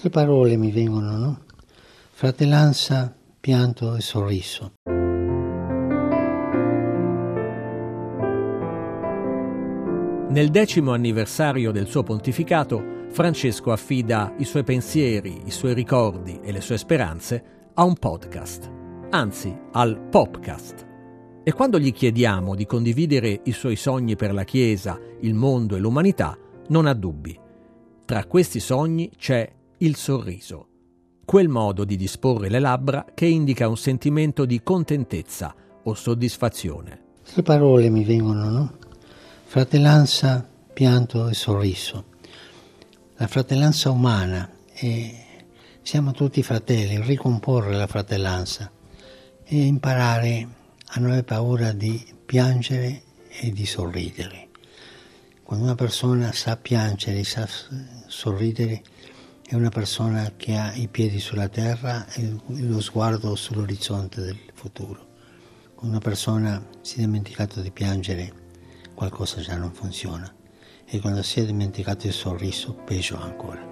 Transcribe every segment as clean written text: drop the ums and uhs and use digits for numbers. Tre parole mi vengono, no? Fratellanza, pianto e sorriso. Nel 10° anniversario del suo pontificato, Francesco affida i suoi pensieri, i suoi ricordi e le sue speranze a un podcast, anzi al Popecast. E quando gli chiediamo di condividere i suoi sogni per la Chiesa, il mondo e l'umanità, non ha dubbi. Tra questi sogni c'è il sorriso, quel modo di disporre le labbra che indica un sentimento di contentezza o soddisfazione. Tre parole mi vengono, no? Fratellanza, pianto e sorriso. La fratellanza umana, siamo tutti fratelli, ricomporre la fratellanza e imparare a non avere paura di piangere e di sorridere. Quando una persona sa piangere, sa sorridere, è una persona che ha i piedi sulla terra e lo sguardo sull'orizzonte del futuro. Quando una persona si è dimenticato di piangere, qualcosa già non funziona. E quando si è dimenticato il sorriso, peggio ancora.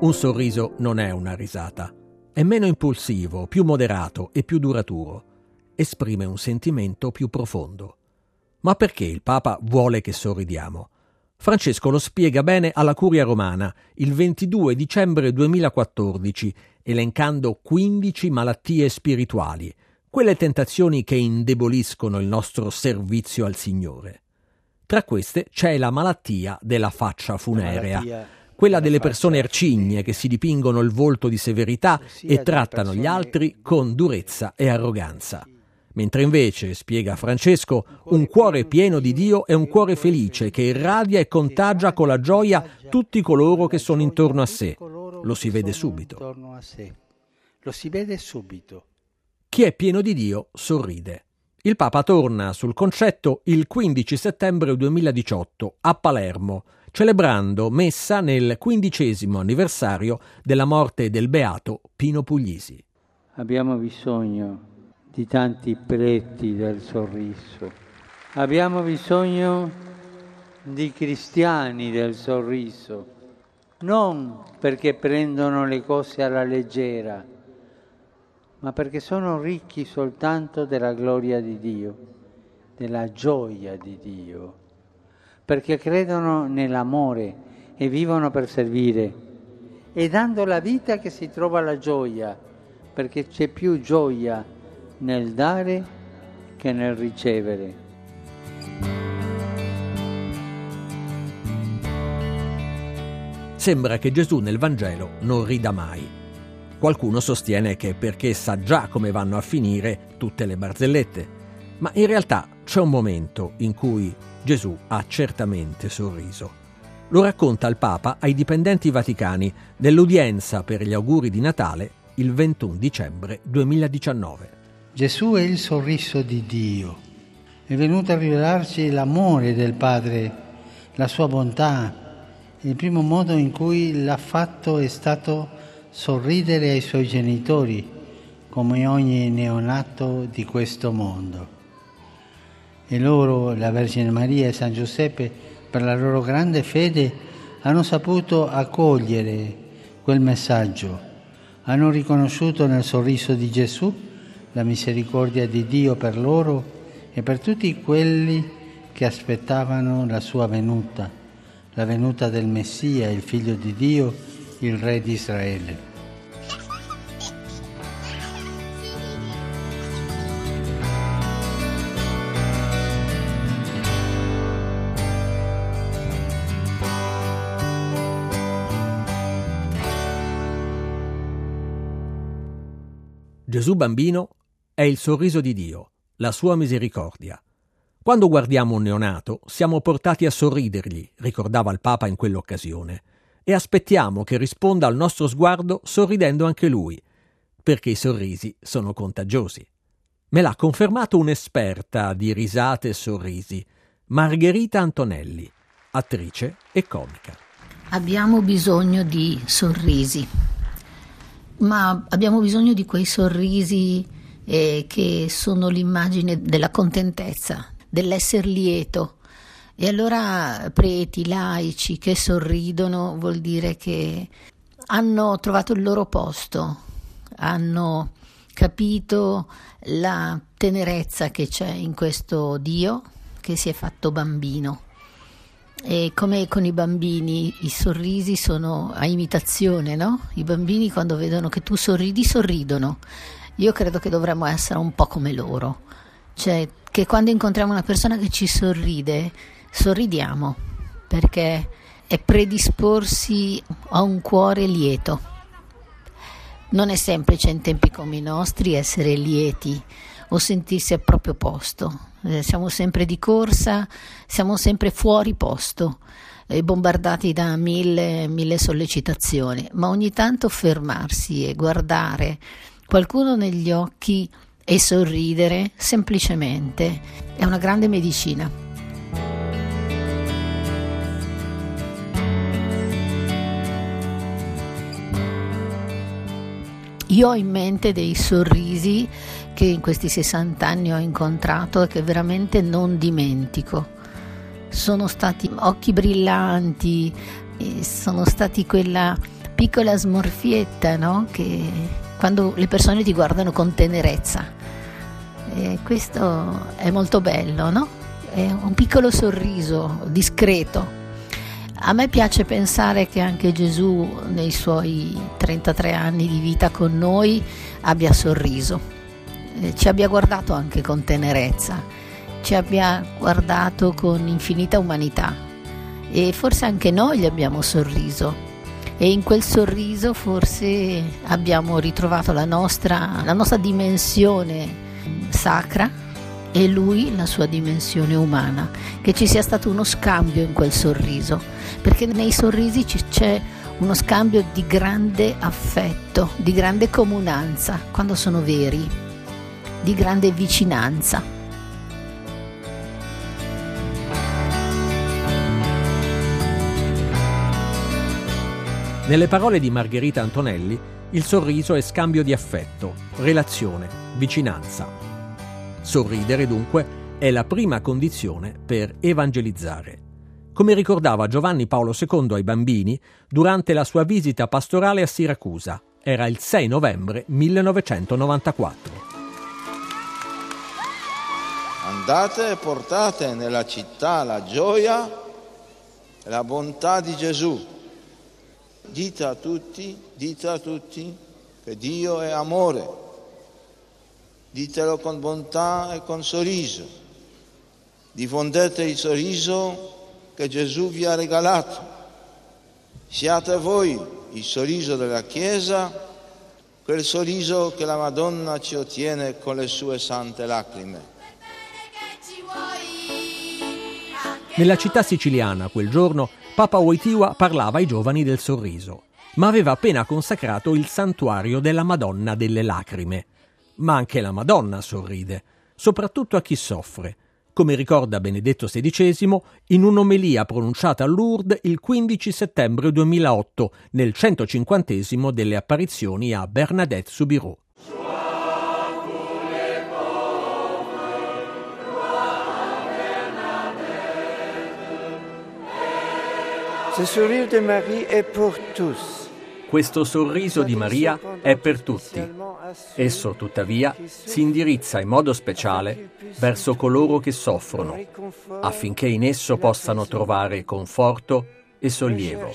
Un sorriso non è una risata. È meno impulsivo, più moderato e più duraturo. Esprime un sentimento più profondo. Ma perché il Papa vuole che sorridiamo? Francesco lo spiega bene alla Curia Romana il 22 dicembre 2014, elencando 15 malattie spirituali, quelle tentazioni che indeboliscono il nostro servizio al Signore. Tra queste c'è la malattia della faccia funerea, quella delle persone arcigne che si dipingono il volto di severità e trattano gli altri con durezza e arroganza. Mentre invece, spiega Francesco, un cuore pieno di Dio è un cuore felice che irradia e contagia con la gioia tutti coloro che sono intorno a sé. Lo si vede subito. Chi è pieno di Dio sorride. Il Papa torna sul concetto il 15 settembre 2018 a Palermo, celebrando messa nel 15° anniversario della morte del Beato Pino Puglisi. Abbiamo bisogno di tanti preti del sorriso. Abbiamo bisogno di cristiani del sorriso, non perché prendono le cose alla leggera, ma perché sono ricchi soltanto della gloria di Dio, della gioia di Dio, perché credono nell'amore e vivono per servire, e dando la vita che si trova la gioia, perché c'è più gioia nel dare che nel ricevere. Sembra che Gesù nel Vangelo non rida mai. Qualcuno sostiene che perché sa già come vanno a finire tutte le barzellette, ma in realtà c'è un momento in cui Gesù ha certamente sorriso. Lo racconta il Papa ai dipendenti vaticani nell'udienza per gli auguri di Natale il 21 dicembre 2019. Gesù è il sorriso di Dio, è venuto a rivelarci l'amore del Padre, la sua bontà. Il primo modo in cui l'ha fatto è stato sorridere ai suoi genitori, come ogni neonato di questo mondo. E loro, la Vergine Maria e San Giuseppe, per la loro grande fede, hanno saputo accogliere quel messaggio, hanno riconosciuto nel sorriso di Gesù la misericordia di Dio per loro e per tutti quelli che aspettavano la sua venuta, la venuta del Messia, il Figlio di Dio, il Re di Israele. Gesù bambino è il sorriso di Dio, la sua misericordia. Quando guardiamo un neonato, siamo portati a sorridergli, ricordava il Papa in quell'occasione, e aspettiamo che risponda al nostro sguardo sorridendo anche lui, perché i sorrisi sono contagiosi. Me l'ha confermato un'esperta di risate e sorrisi, Margherita Antonelli, attrice e comica. Abbiamo bisogno di sorrisi, ma abbiamo bisogno di quei sorrisi che sono l'immagine della contentezza, dell'essere lieto. E allora preti, laici che sorridono vuol dire che hanno trovato il loro posto, hanno capito la tenerezza che c'è in questo Dio che si è fatto bambino. E come con i bambini, i sorrisi sono a imitazione, no? I bambini quando vedono che tu sorridi, sorridono. Io credo che dovremmo essere un po' come loro, cioè che quando incontriamo una persona che ci sorride, sorridiamo, perché è predisporsi a un cuore lieto. Non è semplice in tempi come i nostri essere lieti o sentirsi al proprio posto. Siamo sempre di corsa, siamo sempre fuori posto, bombardati da mille sollecitazioni, ma ogni tanto fermarsi e guardare qualcuno negli occhi e sorridere semplicemente è una grande medicina. Io ho in mente dei sorrisi che in questi 60 anni ho incontrato e che veramente non dimentico. Sono stati occhi brillanti, sono stati quella piccola smorfietta, no? Che quando le persone ti guardano con tenerezza. E questo è molto bello, no? È un piccolo sorriso discreto. A me piace pensare che anche Gesù nei suoi 33 anni di vita con noi abbia sorriso, ci abbia guardato anche con tenerezza, ci abbia guardato con infinita umanità e forse anche noi gli abbiamo sorriso e in quel sorriso forse abbiamo ritrovato la nostra dimensione sacra e lui la sua dimensione umana, che ci sia stato uno scambio in quel sorriso, perché nei sorrisi c'è uno scambio di grande affetto, di grande comunanza, quando sono veri, di grande vicinanza. Nelle parole di Margherita Antonelli, il sorriso è scambio di affetto, relazione, vicinanza. Sorridere, dunque, è la prima condizione per evangelizzare. Come ricordava Giovanni Paolo II ai bambini durante la sua visita pastorale a Siracusa, era il 6 novembre 1994. Andate e portate nella città la gioia e la bontà di Gesù. Dite a tutti che Dio è amore. Ditelo con bontà e con sorriso. Diffondete il sorriso che Gesù vi ha regalato. Siate voi il sorriso della Chiesa, quel sorriso che la Madonna ci ottiene con le sue sante lacrime. Nella città siciliana, quel giorno, Papa Wojtyła parlava ai giovani del sorriso, ma aveva appena consacrato il santuario della Madonna delle Lacrime. Ma anche la Madonna sorride, soprattutto a chi soffre, come ricorda Benedetto XVI in un'omelia pronunciata a Lourdes il 15 settembre 2008 nel 150° delle apparizioni a Bernadette Soubirous. Ce sourire de Marie est pour tous. Questo sorriso di Maria è per tutti. Esso, tuttavia, si indirizza in modo speciale verso coloro che soffrono, affinché in esso possano trovare conforto e sollievo.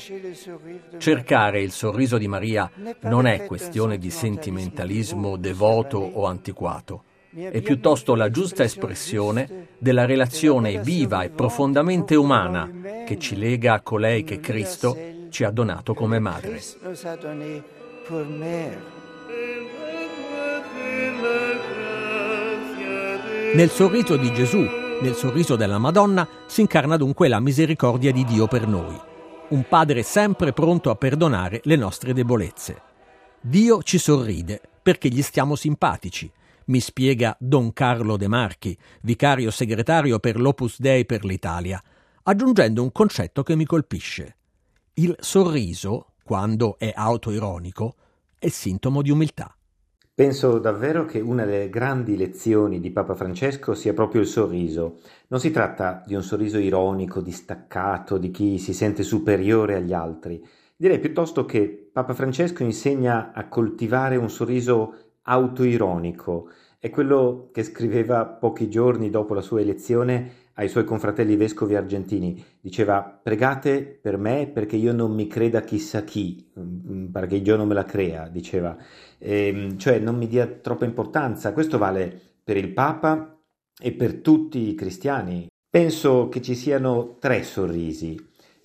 Cercare il sorriso di Maria non è questione di sentimentalismo devoto o antiquato, è piuttosto la giusta espressione della relazione viva e profondamente umana che ci lega a colei che Cristo ci ha donato come madre. Nel sorriso di Gesù Nel sorriso della Madonna si incarna dunque la misericordia di Dio per noi, un padre sempre pronto a perdonare le nostre debolezze. Dio ci sorride perché gli stiamo simpatici, mi spiega Don Carlo De Marchi, vicario segretario per l'Opus Dei per l'Italia, aggiungendo un concetto che mi colpisce. Il sorriso, quando è autoironico, è sintomo di umiltà. Penso davvero che una delle grandi lezioni di Papa Francesco sia proprio il sorriso. Non si tratta di un sorriso ironico, distaccato, di chi si sente superiore agli altri. Direi piuttosto che Papa Francesco insegna a coltivare un sorriso autoironico. È quello che scriveva pochi giorni dopo la sua elezione ai suoi confratelli vescovi argentini. Diceva: pregate per me perché io non mi creda chissà chi, perché Dio non me la crea, diceva, cioè non mi dia troppa importanza. Questo vale per il Papa e per tutti i cristiani. Penso che ci siano tre sorrisi.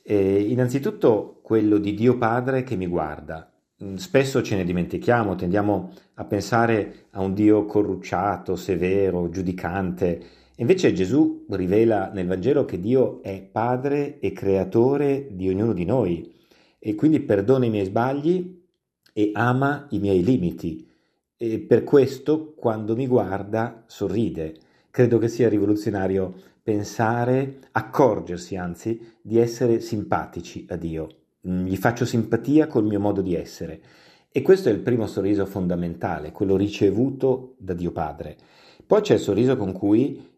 Innanzitutto quello di Dio Padre che mi guarda. Spesso ce ne dimentichiamo, tendiamo a pensare a un Dio corrucciato, severo, giudicante. Invece Gesù rivela nel Vangelo che Dio è Padre e Creatore di ognuno di noi e quindi perdona i miei sbagli e ama i miei limiti. E per questo, quando mi guarda, sorride. Credo che sia rivoluzionario pensare, accorgersi anzi, di essere simpatici a Dio. Gli faccio simpatia col mio modo di essere. E questo è il primo sorriso fondamentale, quello ricevuto da Dio Padre. Poi c'è il sorriso con cui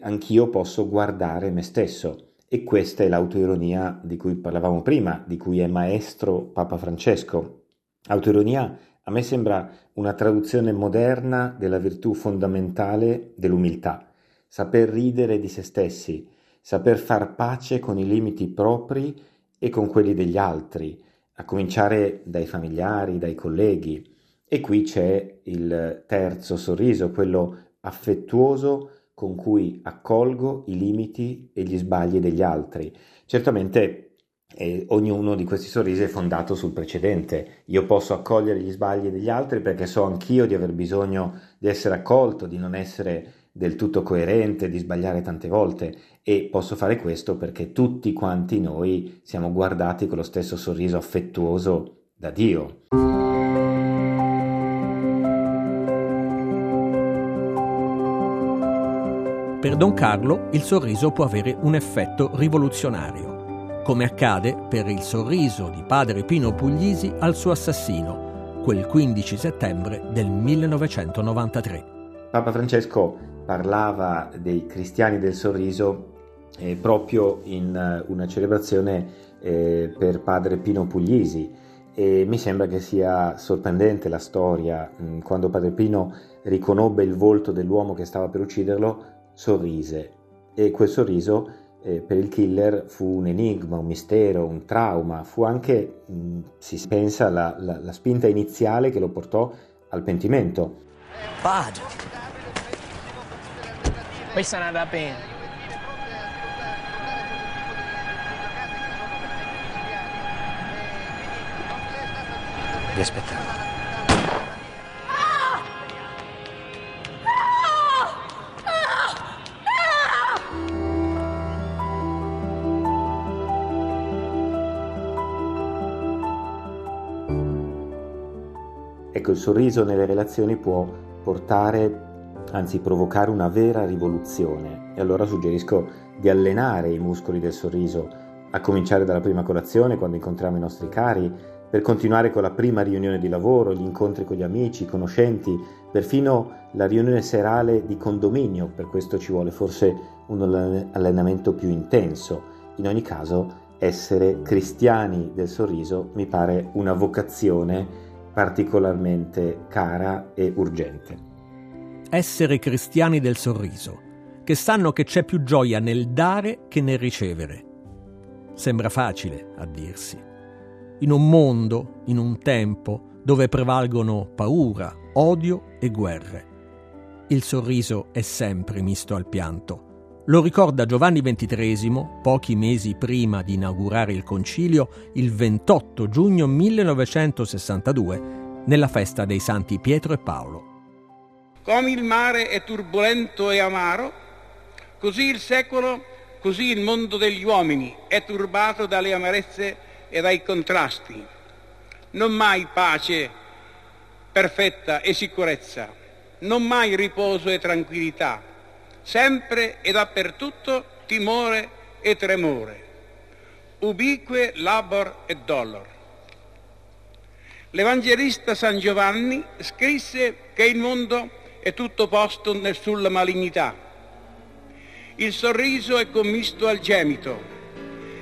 anch'io posso guardare me stesso, e questa è l'autoironia di cui parlavamo prima, di cui è maestro Papa Francesco. Autoironia a me sembra una traduzione moderna della virtù fondamentale dell'umiltà, saper ridere di se stessi, saper far pace con i limiti propri e con quelli degli altri, a cominciare dai familiari, dai colleghi. E qui c'è il terzo sorriso, quello affettuoso con cui accolgo i limiti e gli sbagli degli altri. Certamente ognuno di questi sorrisi è fondato sul precedente. Io posso accogliere gli sbagli degli altri perché so anch'io di aver bisogno di essere accolto, di non essere del tutto coerente, di sbagliare tante volte, e posso fare questo perché tutti quanti noi siamo guardati con lo stesso sorriso affettuoso da Dio. Per Don Carlo il sorriso può avere un effetto rivoluzionario, come accade per il sorriso di padre Pino Puglisi al suo assassino, quel 15 settembre del 1993. Papa Francesco parlava dei cristiani del sorriso proprio in una celebrazione per padre Pino Puglisi, e mi sembra che sia sorprendente la storia. Quando padre Pino riconobbe il volto dell'uomo che stava per ucciderlo, sorrise, e quel sorriso per il killer fu un enigma, un mistero, un trauma, fu anche, si pensa, la spinta iniziale che lo portò al pentimento. Vado! Questa è andata bene. Vi aspettavo. Ecco, il sorriso nelle relazioni può portare, anzi provocare, una vera rivoluzione. E allora suggerisco di allenare i muscoli del sorriso, a cominciare dalla prima colazione, quando incontriamo i nostri cari, per continuare con la prima riunione di lavoro, gli incontri con gli amici, i conoscenti, perfino la riunione serale di condominio. Per questo ci vuole forse un allenamento più intenso. In ogni caso, essere cristiani del sorriso mi pare una vocazione particolarmente cara e urgente. Essere cristiani del sorriso, che sanno che c'è più gioia nel dare che nel ricevere. Sembra facile a dirsi. In un mondo, in un tempo, dove prevalgono paura, odio e guerre. Il sorriso è sempre misto al pianto. Lo ricorda Giovanni XXIII, pochi mesi prima di inaugurare il Concilio, il 28 giugno 1962, nella festa dei Santi Pietro e Paolo. Come il mare è turbolento e amaro, Così il mondo degli uomini è turbato dalle amarezze e dai contrasti. Non mai pace perfetta e sicurezza, non mai riposo e tranquillità, sempre e dappertutto timore e tremore. Ubique labor et dolor. L'Evangelista San Giovanni scrisse che il mondo è tutto posto sulla malignità. Il sorriso è commisto al gemito.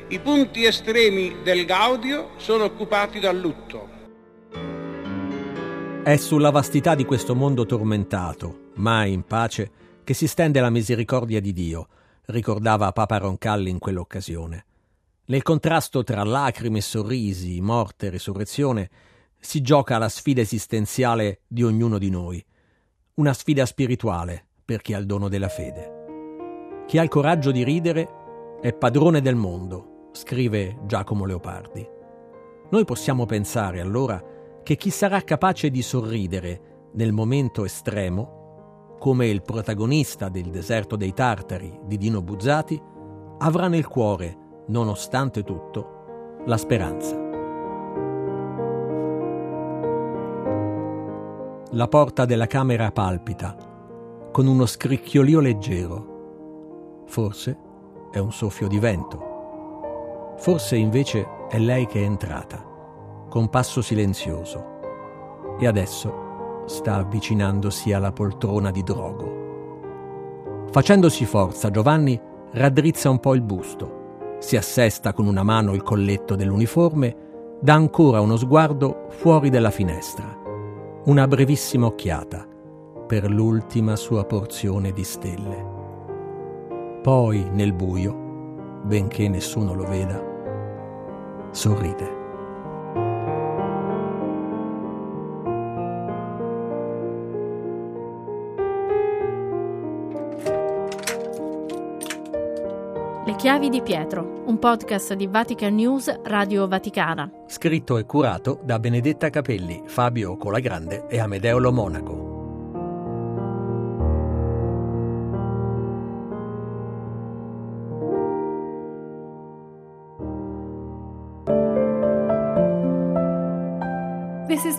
I punti estremi del gaudio sono occupati dal lutto. È sulla vastità di questo mondo tormentato, mai in pace, che si stende la misericordia di Dio, ricordava Papa Roncalli in quell'occasione. Nel contrasto tra lacrime e sorrisi, morte e risurrezione, si gioca la sfida esistenziale di ognuno di noi, una sfida spirituale per chi ha il dono della fede. Chi ha il coraggio di ridere è padrone del mondo, scrive Giacomo Leopardi. Noi possiamo pensare allora che chi sarà capace di sorridere nel momento estremo, come il protagonista del Deserto dei Tartari di Dino Buzzati, avrà nel cuore, nonostante tutto, la speranza. La porta della camera palpita, con uno scricchiolio leggero. Forse è un soffio di vento. Forse invece è lei che è entrata, con passo silenzioso. E adesso sta avvicinandosi alla poltrona di Drogo. Facendosi forza, Giovanni raddrizza un po' il busto, si assesta con una mano il colletto dell'uniforme, dà ancora uno sguardo fuori della finestra. Una brevissima occhiata per l'ultima sua porzione di stelle. Poi, nel buio, benché nessuno lo veda, sorride. Le chiavi di Pietro, un podcast di Vatican News, Radio Vaticana. Scritto e curato da Benedetta Capelli, Fabio Colagrande e Amedeo Lo Monaco. This is